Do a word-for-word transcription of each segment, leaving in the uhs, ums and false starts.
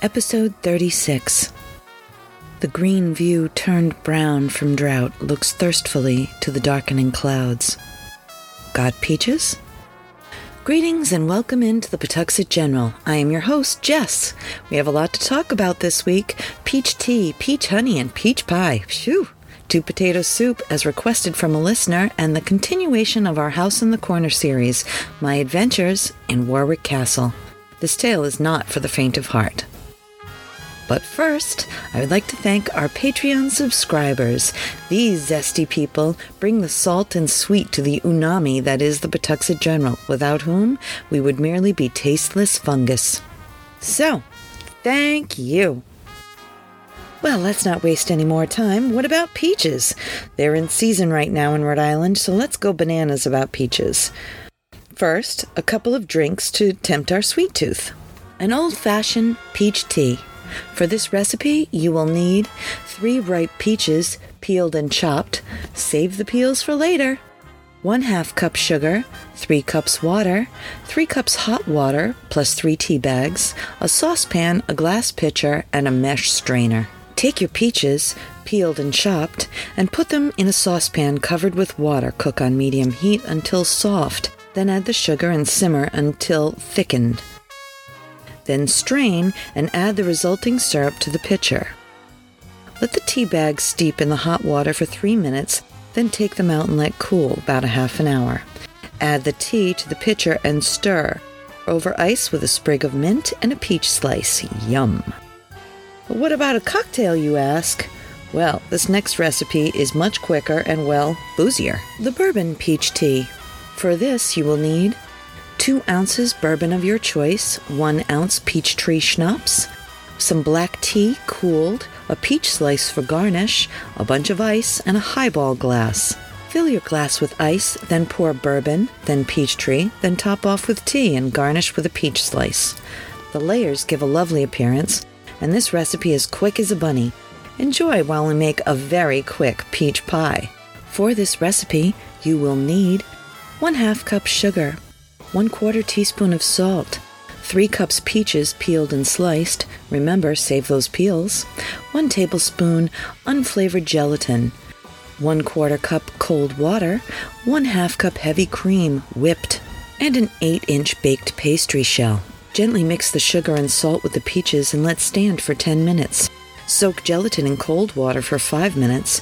Episode thirty-six. The green view turned brown from drought looks thirstfully to the darkening clouds. Got peaches? Greetings and welcome into the Pawtuxet General. I am your host, Jess. We have a lot to talk about this week. Peach tea, peach honey, and peach pie. Phew! Two potato soup as requested from a listener, and the continuation of our House in the Corner series, My Adventures in Warwick Castle. This tale is not for the faint of heart. But first, I would like to thank our Patreon subscribers. These zesty people bring the salt and sweet to the umami that is the Pawtuxet General, without whom we would merely be tasteless fungus. So, thank you. Well, let's not waste any more time. What about peaches? They're in season right now in Rhode Island, so let's go bananas about peaches. First, a couple of drinks to tempt our sweet tooth. An old-fashioned peach tea. For this recipe, you will need three ripe peaches, peeled and chopped. Save the peels for later. One half cup sugar, three cups water, three cups hot water, plus three tea bags, a saucepan, a glass pitcher, and a mesh strainer. Take your peaches, peeled and chopped, and put them in a saucepan covered with water. Cook on medium heat until soft. Then add the sugar and simmer until thickened. Then strain and add the resulting syrup to the pitcher. Let the tea bags steep in the hot water for three minutes, then take them out and let cool about a half an hour. Add the tea to the pitcher and stir over ice with a sprig of mint and a peach slice. Yum! But what about a cocktail, you ask? Well, this next recipe is much quicker and, well, boozier. The bourbon peach tea. For this, you will need two ounces bourbon of your choice, one ounce peach tree schnapps, some black tea cooled, a peach slice for garnish, a bunch of ice, and a highball glass. Fill your glass with ice, then pour bourbon, then peach tree, then top off with tea and garnish with a peach slice. The layers give a lovely appearance, and this recipe is quick as a bunny. Enjoy while we make a very quick peach pie. For this recipe, you will need one half cup sugar, one quarter teaspoon of salt, three cups peaches peeled and sliced, remember, save those peels, one tablespoon unflavored gelatin, one quarter cup cold water, one half cup heavy cream whipped, and an eight inch baked pastry shell. Gently mix the sugar and salt with the peaches and let stand for ten minutes. Soak gelatin in cold water for five minutes,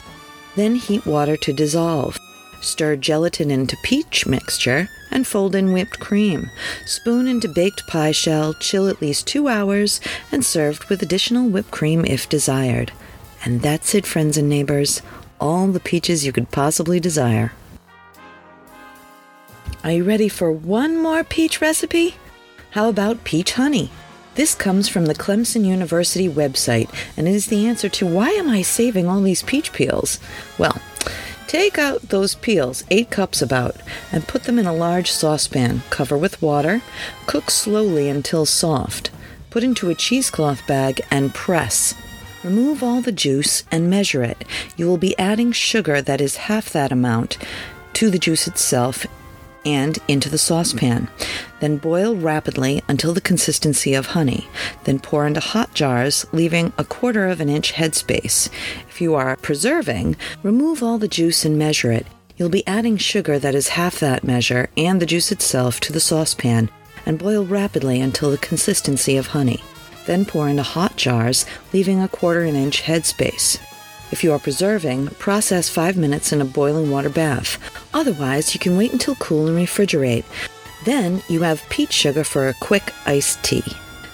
then heat water to dissolve. Stir gelatin into peach mixture and fold in whipped cream. Spoon into baked pie shell, chill at least two hours, and served with additional whipped cream if desired. And that's it, friends and neighbors. All the peaches you could possibly desire. Are you ready for one more peach recipe? How about peach honey? This comes from the Clemson University website, and it is the answer to why am I saving all these peach peels? Well, take out those peels, eight cups about, and put them in a large saucepan. Cover with water. Cook slowly until soft. Put into a cheesecloth bag and press. Remove all the juice and measure it. You will be adding sugar that is half that amount to the juice itself and into the saucepan. Then boil rapidly until the consistency of honey. Then pour into hot jars, leaving a quarter of an inch headspace. If you are preserving, remove all the juice and measure it. You'll be adding sugar that is half that measure and the juice itself to the saucepan, and boil rapidly until the consistency of honey. Then pour into hot jars, leaving a quarter an inch headspace. If you are preserving, process five minutes in a boiling water bath. Otherwise, you can wait until cool and refrigerate. Then you have peach sugar for a quick iced tea.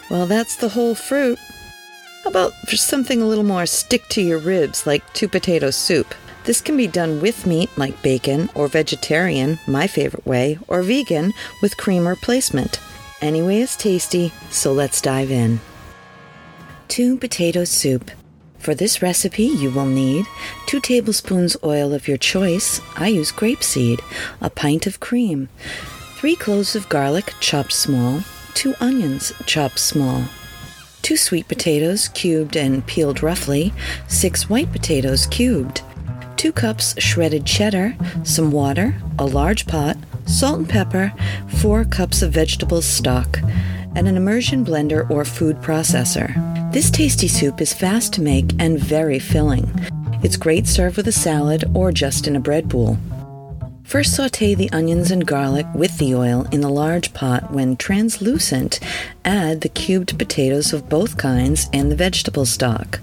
Well, that's the whole fruit. How about for something a little more stick to your ribs, like two potato soup? This can be done with meat, like bacon, or vegetarian, my favorite way, or vegan, with cream replacement. Anyway, it's tasty, so let's dive in. Two potato soup. For this recipe, you will need two tablespoons oil of your choice. I use grapeseed, a pint of cream, three cloves of garlic, chopped small, two onions, chopped small, two sweet potatoes, cubed and peeled roughly, six white potatoes, cubed, two cups shredded cheddar, some water, a large pot, salt and pepper, four cups of vegetable stock, and an immersion blender or food processor. This tasty soup is fast to make and very filling. It's great served with a salad or just in a bread bowl. First sauté the onions and garlic with the oil in the large pot. When translucent, add the cubed potatoes of both kinds and the vegetable stock.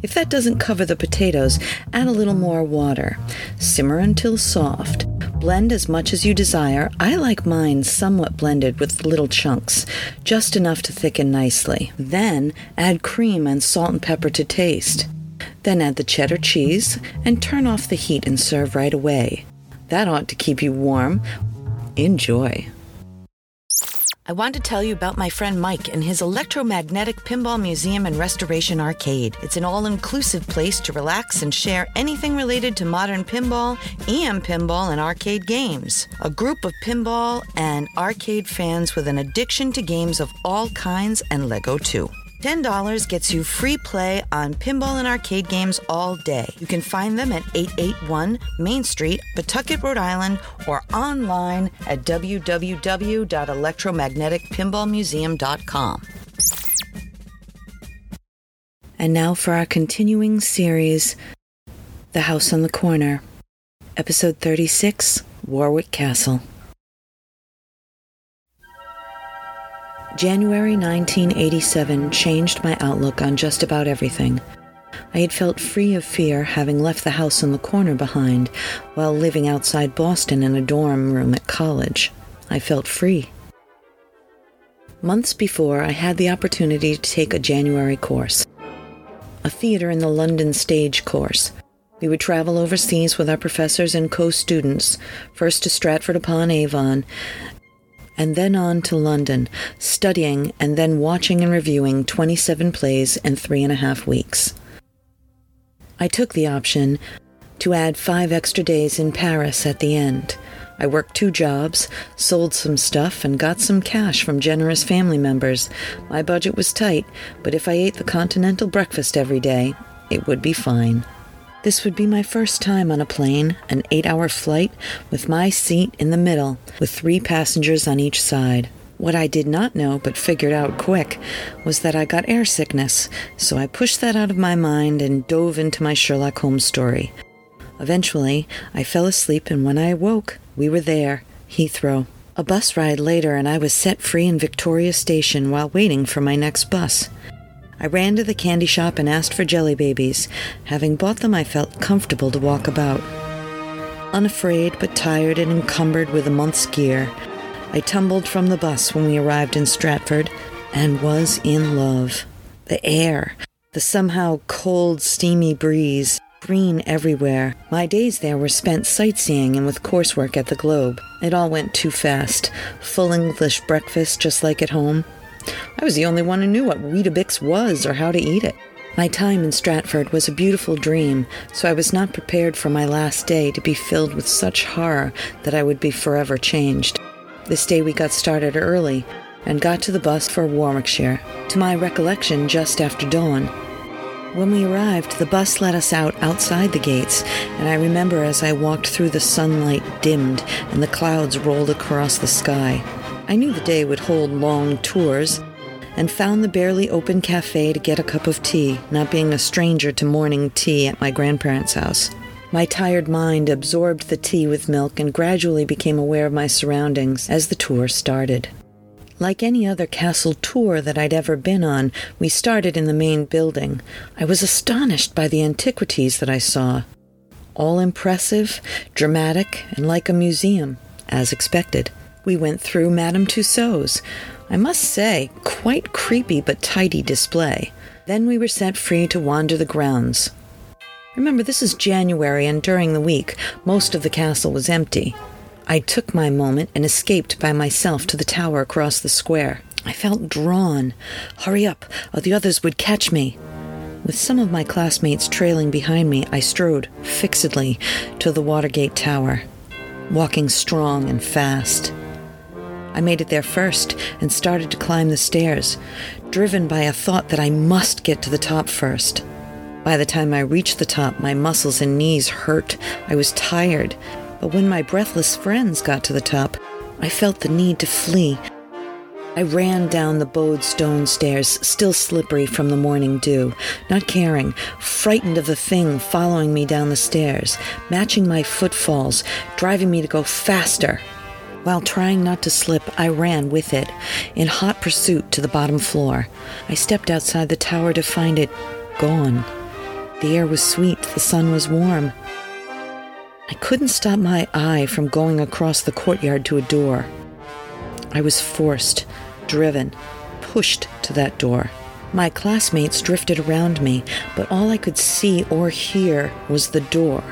If that doesn't cover the potatoes, add a little more water. Simmer until soft. Blend as much as you desire. I like mine somewhat blended with little chunks, just enough to thicken nicely. Then add cream and salt and pepper to taste. Then add the cheddar cheese and turn off the heat and serve right away. That ought to keep you warm. Enjoy. I want to tell you about my friend Mike and his Electromagnetic Pinball Museum and Restoration Arcade. It's an all-inclusive place to relax and share anything related to modern pinball, E M pinball, and arcade games. A group of pinball and arcade fans with an addiction to games of all kinds and Lego, too. ten dollars gets you free play on pinball and arcade games all day. You can find them at eight eighty-one Main Street, Pawtucket, Rhode Island, or online at w w w dot electromagnetic pinball museum dot com. And now for our continuing series, The House on the Corner, Episode thirty-six, Warwick Castle. January nineteen eighty-seven changed my outlook on just about everything. I had felt free of fear having left the house on the corner behind while living outside Boston in a dorm room at college. I felt free. Months before, I had the opportunity to take a January course, a theater in the London stage course. We would travel overseas with our professors and co-students, first to Stratford-upon-Avon, and then on to London, studying and then watching and reviewing twenty-seven plays in three and a half weeks. I took the option to add five extra days in Paris at the end. I worked two jobs, sold some stuff, and got some cash from generous family members. My budget was tight, but if I ate the continental breakfast every day, it would be fine. This would be my first time on a plane, an eight-hour flight, with my seat in the middle, with three passengers on each side. What I did not know, but figured out quick, was that I got air sickness, so I pushed that out of my mind and dove into my Sherlock Holmes story. Eventually, I fell asleep, and when I awoke, we were there, Heathrow. A bus ride later, and I was set free in Victoria Station while waiting for my next bus. I ran to the candy shop and asked for jelly babies. Having bought them, I felt comfortable to walk about. Unafraid, but tired and encumbered with a month's gear, I tumbled from the bus when we arrived in Stratford and was in love. The air, the somehow cold, steamy breeze, green everywhere. My days there were spent sightseeing and with coursework at the Globe. It all went too fast. Full English breakfast, just like at home. I was the only one who knew what Weetabix was or how to eat it. My time in Stratford was a beautiful dream, so I was not prepared for my last day to be filled with such horror that I would be forever changed. This day we got started early and got to the bus for Warwickshire, to my recollection just after dawn. When we arrived, the bus let us out outside the gates, and I remember as I walked through the sunlight dimmed and the clouds rolled across the sky. I knew the day would hold long tours and found the barely open cafe to get a cup of tea, not being a stranger to morning tea at my grandparents' house. My tired mind absorbed the tea with milk and gradually became aware of my surroundings as the tour started. Like any other castle tour that I'd ever been on, we started in the main building. I was astonished by the antiquities that I saw. All impressive, dramatic, and like a museum, as expected. We went through Madame Tussauds. I must say, quite creepy but tidy display. Then we were set free to wander the grounds. Remember, this is January, and during the week, most of the castle was empty. I took my moment and escaped by myself to the tower across the square. I felt drawn. Hurry up, or the others would catch me. With some of my classmates trailing behind me, I strode fixedly to the Watergate Tower, walking strong and fast. I made it there first and started to climb the stairs, driven by a thought that I must get to the top first. By the time I reached the top, my muscles and knees hurt. I was tired, but when my breathless friends got to the top, I felt the need to flee. I ran down the bowed stone stairs, still slippery from the morning dew, not caring, frightened of the thing following me down the stairs, matching my footfalls, driving me to go faster. While trying not to slip, I ran with it, in hot pursuit to the bottom floor. I stepped outside the tower to find it gone. The air was sweet, the sun was warm. I couldn't stop my eye from going across the courtyard to a door. I was forced, driven, pushed to that door. My classmates drifted around me, but all I could see or hear was the door.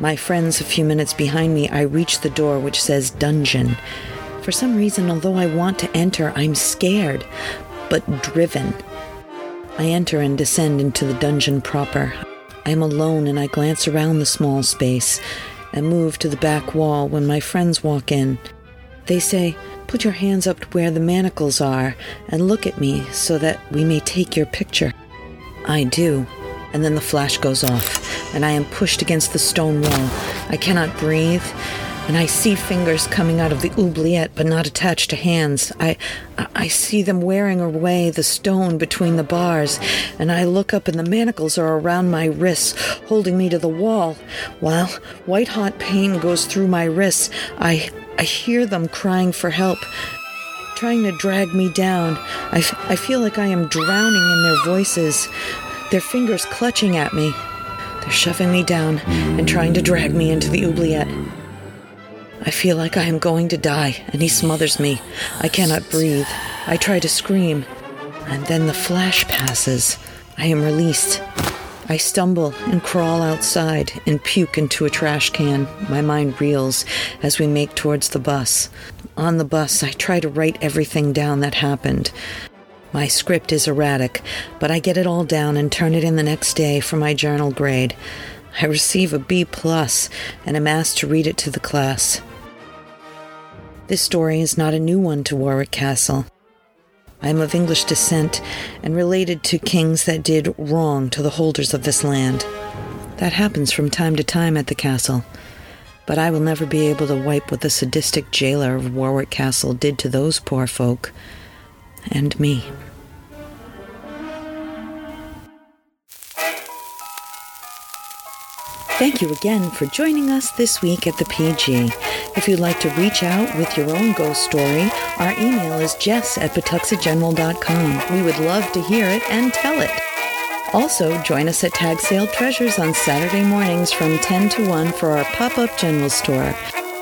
My friends a few minutes behind me, I reached the door which says dungeon. For some reason, although I want to enter, I'm scared, but driven. I enter and descend into the dungeon proper. I am alone and I glance around the small space and move to the back wall when my friends walk in. They say, "Put your hands up to where the manacles are and look at me so that we may take your picture." I do, and then the flash goes off, and I am pushed against the stone wall. I cannot breathe, and I see fingers coming out of the oubliette but not attached to hands. I, I see them wearing away the stone between the bars, and I look up and the manacles are around my wrists, holding me to the wall. While white-hot pain goes through my wrists, I... I hear them crying for help, trying to drag me down. I, f- I feel like I am drowning in their voices, their fingers clutching at me. They're shoving me down and trying to drag me into the oubliette. I feel like I am going to die, and he smothers me. I cannot breathe. I try to scream, and then the flash passes. I am released. I stumble and crawl outside and puke into a trash can. My mind reels as we make towards the bus. On the bus, I try to write everything down that happened. My script is erratic, but I get it all down and turn it in the next day for my journal grade. I receive a B plus and am asked to read it to the class. This story is not a new one to Warwick Castle. I am of English descent and related to kings that did wrong to the holders of this land. That happens from time to time at the castle, but I will never be able to wipe what the sadistic jailer of Warwick Castle did to those poor folk and me. Thank you again for joining us this week at the P G. If you'd like to reach out with your own ghost story, our email is jess at pawtuxet general dot com. We would love to hear it and tell it. Also, join us at Tag Sale Treasures on Saturday mornings from ten to one for our pop-up general store.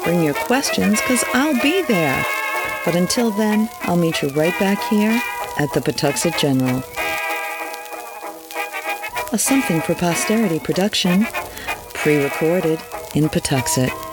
Bring your questions, because I'll be there. But until then, I'll meet you right back here at the Pawtuxet General. A Something for Posterity production. Pre-recorded in Pawtuxet.